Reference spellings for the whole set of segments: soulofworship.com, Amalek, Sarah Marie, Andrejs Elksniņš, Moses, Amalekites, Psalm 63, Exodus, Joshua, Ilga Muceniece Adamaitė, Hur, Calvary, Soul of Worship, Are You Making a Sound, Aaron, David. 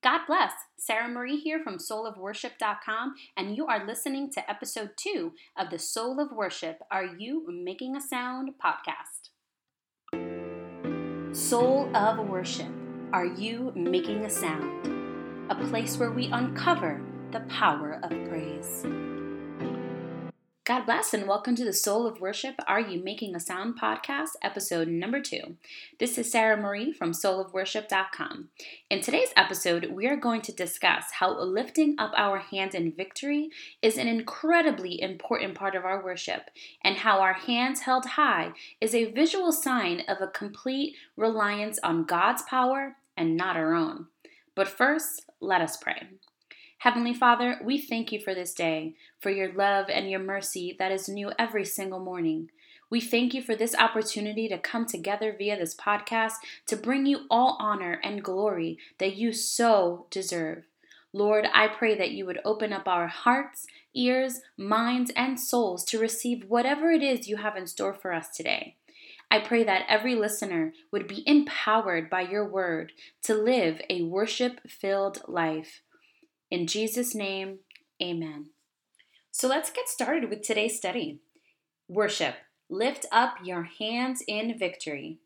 God bless. Sarah Marie here from soulofworship.com, and you are listening to episode 2 of the Soul of Worship, Are You Making a Sound podcast. Soul of Worship, Are You Making a Sound? A place where we uncover the power of praise. God bless and welcome to the Soul of Worship, Are You Making a Sound podcast, episode number 2. This is Sarah Marie from soulofworship.com. In today's episode, we are going to discuss how lifting up our hands in victory is an incredibly important part of our worship, and how our hands held high is a visual sign of a complete reliance on God's power and not our own. But first, let us pray. Heavenly Father, we thank you for this day, for your love and your mercy that is new every single morning. We thank you for this opportunity to come together via this podcast to bring you all honor and glory that you so deserve. Lord, I pray that you would open up our hearts, ears, minds, and souls to receive whatever it is you have in store for us today. I pray that every listener would be empowered by your word to live a worship-filled life. In Jesus' name, amen. So let's get started with today's study. Worship. Lift up your hands in victory.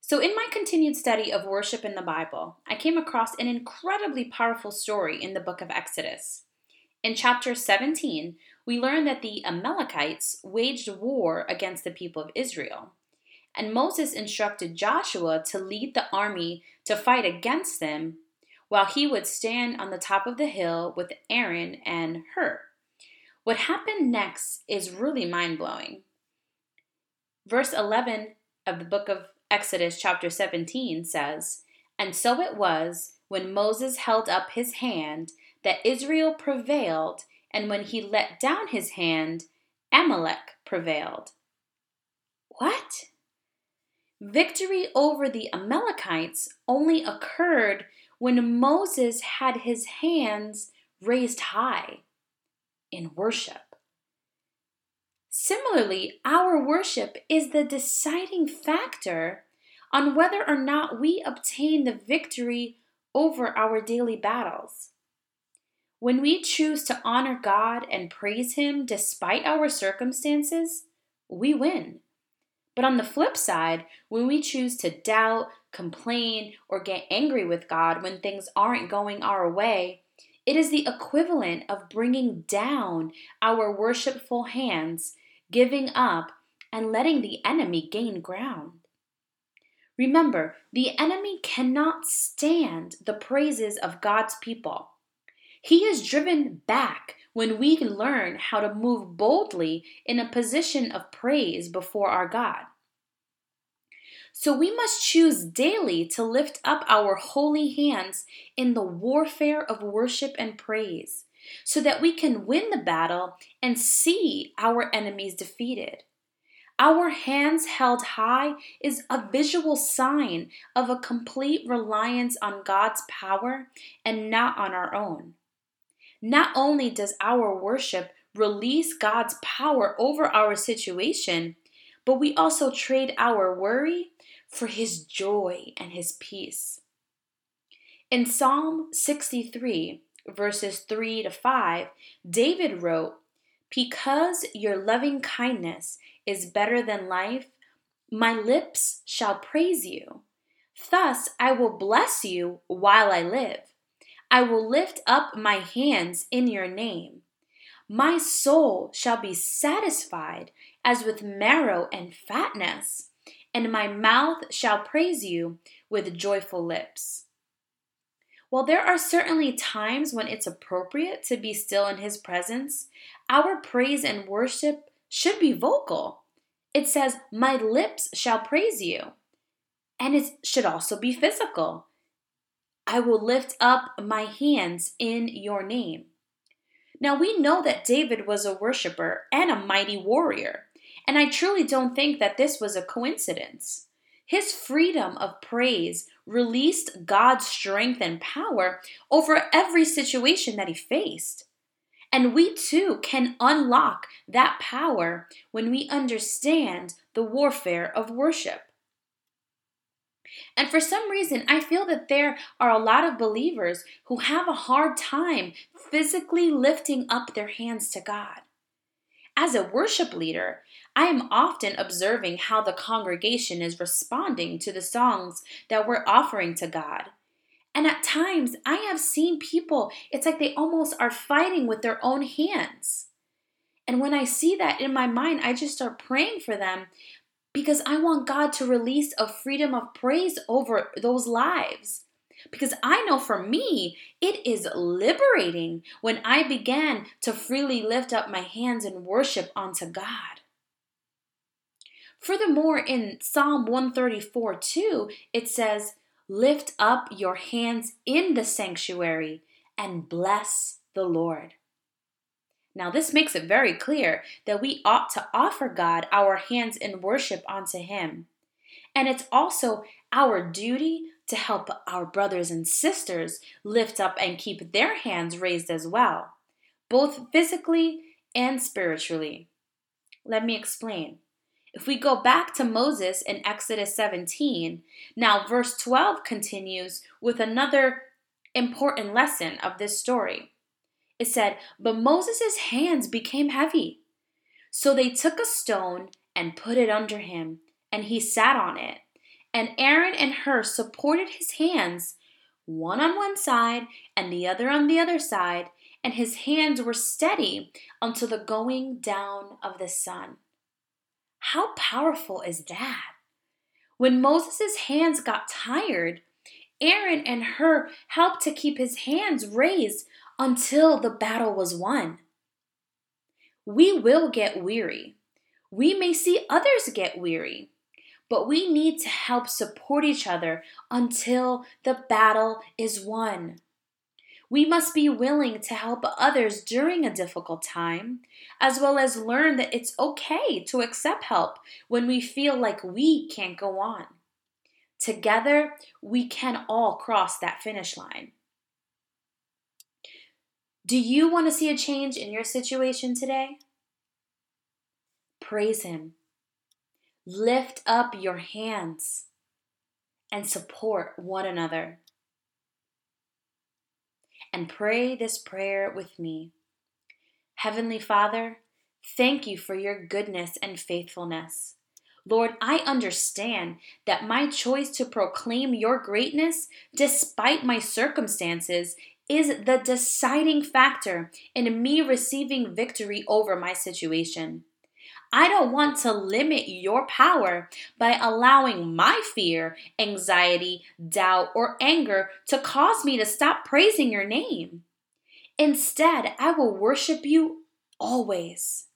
So in my continued study of worship in the Bible, I came across an incredibly powerful story in the book of Exodus. In chapter 17, we learn that the Amalekites waged war against the people of Israel. And Moses instructed Joshua to lead the army to fight against them, while he would stand on the top of the hill with Aaron and Hur. What happened next is really mind-blowing. Verse 11 of the book of Exodus chapter 17 says, "And so it was, when Moses held up his hand, that Israel prevailed, and when he let down his hand, Amalek prevailed." What? Victory over the Amalekites only occurred when Moses had his hands raised high in worship. Similarly, our worship is the deciding factor on whether or not we obtain the victory over our daily battles. When we choose to honor God and praise Him despite our circumstances, we win. But on the flip side, when we choose to doubt, complain, or get angry with God when things aren't going our way, it is the equivalent of bringing down our worshipful hands, giving up, and letting the enemy gain ground. Remember, the enemy cannot stand the praises of God's people. He is driven back when we learn how to move boldly in a position of praise before our God. So we must choose daily to lift up our holy hands in the warfare of worship and praise, so that we can win the battle and see our enemies defeated. Our hands held high is a visual sign of a complete reliance on God's power and not on our own. Not only does our worship release God's power over our situation, but we also trade our worry for His joy and His peace. In Psalm 63, verses 3-5, David wrote, "Because your loving kindness is better than life, my lips shall praise you. Thus I will bless you while I live. I will lift up my hands in your name. My soul shall be satisfied as with marrow and fatness, and my mouth shall praise you with joyful lips." While there are certainly times when it's appropriate to be still in His presence, our praise and worship should be vocal. It says, "My lips shall praise you." And it should also be physical. "I will lift up my hands in your name." Now we know that David was a worshiper and a mighty warrior, and I truly don't think that this was a coincidence. His freedom of praise released God's strength and power over every situation that he faced. And we too can unlock that power when we understand the warfare of worship. And for some reason, I feel that there are a lot of believers who have a hard time physically lifting up their hands to God. As a worship leader, I am often observing how the congregation is responding to the songs that we're offering to God. And at times, I have seen people, it's like they almost are fighting with their own hands. And when I see that in my mind, I just start praying for them, because I want God to release a freedom of praise over those lives. Because I know for me, it is liberating when I began to freely lift up my hands and worship unto God. Furthermore, in Psalm 134:2, it says, "Lift up your hands in the sanctuary and bless the Lord." Now, this makes it very clear that we ought to offer God our hands in worship unto Him. And it's also our duty to help our brothers and sisters lift up and keep their hands raised as well, both physically and spiritually. Let me explain. If we go back to Moses in Exodus 17, now verse 12 continues with another important lesson of this story. It said, "But Moses' hands became heavy. So they took a stone and put it under him, and he sat on it. And Aaron and Hur supported his hands, one on one side and the other on the other side, and his hands were steady until the going down of the sun." How powerful is that? When Moses' hands got tired, Aaron and Hur helped to keep his hands raised until the battle was won. We will get weary. We may see others get weary, but we need to help support each other until the battle is won. We must be willing to help others during a difficult time, as well as learn that it's okay to accept help when we feel like we can't go on. Together, we can all cross that finish line. Do you want to see a change in your situation today? Praise Him. Lift up your hands and support one another. And pray this prayer with me. Heavenly Father, thank you for your goodness and faithfulness. Lord, I understand that my choice to proclaim your greatness despite my circumstances is the deciding factor in me receiving victory over my situation. I don't want to limit your power by allowing my fear, anxiety, doubt, or anger to cause me to stop praising your name. Instead, I will worship you always.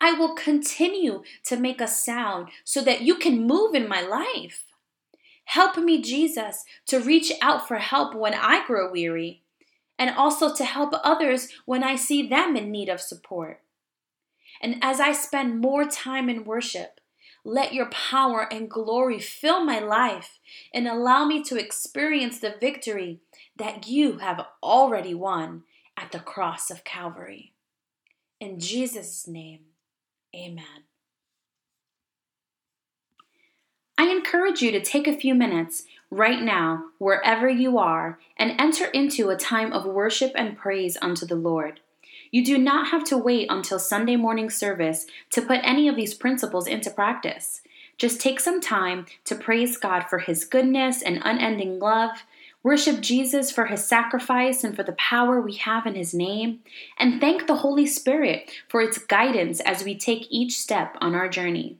I will continue to make a sound so that you can move in my life. Help me, Jesus, to reach out for help when I grow weary, and also to help others when I see them in need of support. And as I spend more time in worship, let your power and glory fill my life and allow me to experience the victory that you have already won at the cross of Calvary. In Jesus' name, amen. I encourage you to take a few minutes right now, wherever you are, and enter into a time of worship and praise unto the Lord. You do not have to wait until Sunday morning service to put any of these principles into practice. Just take some time to praise God for His goodness and unending love, worship Jesus for His sacrifice and for the power we have in His name, and thank the Holy Spirit for its guidance as we take each step on our journey.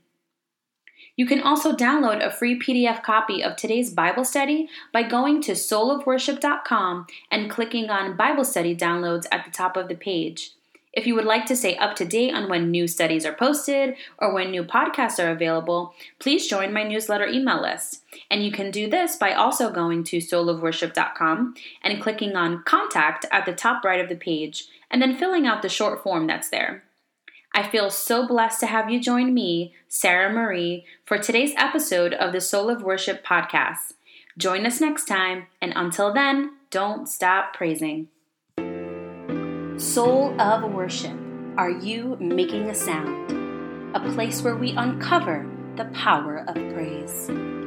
You can also download a free PDF copy of today's Bible study by going to soulofworship.com and clicking on Bible Study Downloads at the top of the page. If you would like to stay up to date on when new studies are posted or when new podcasts are available, please join my newsletter email list. And you can do this by also going to soulofworship.com and clicking on Contact at the top right of the page and then filling out the short form that's there. I feel so blessed to have you join me, Sarah Marie, for today's episode of the Soul of Worship podcast. Join us next time, and until then, don't stop praising. Soul of Worship, are you making a sound? A place where we uncover the power of praise.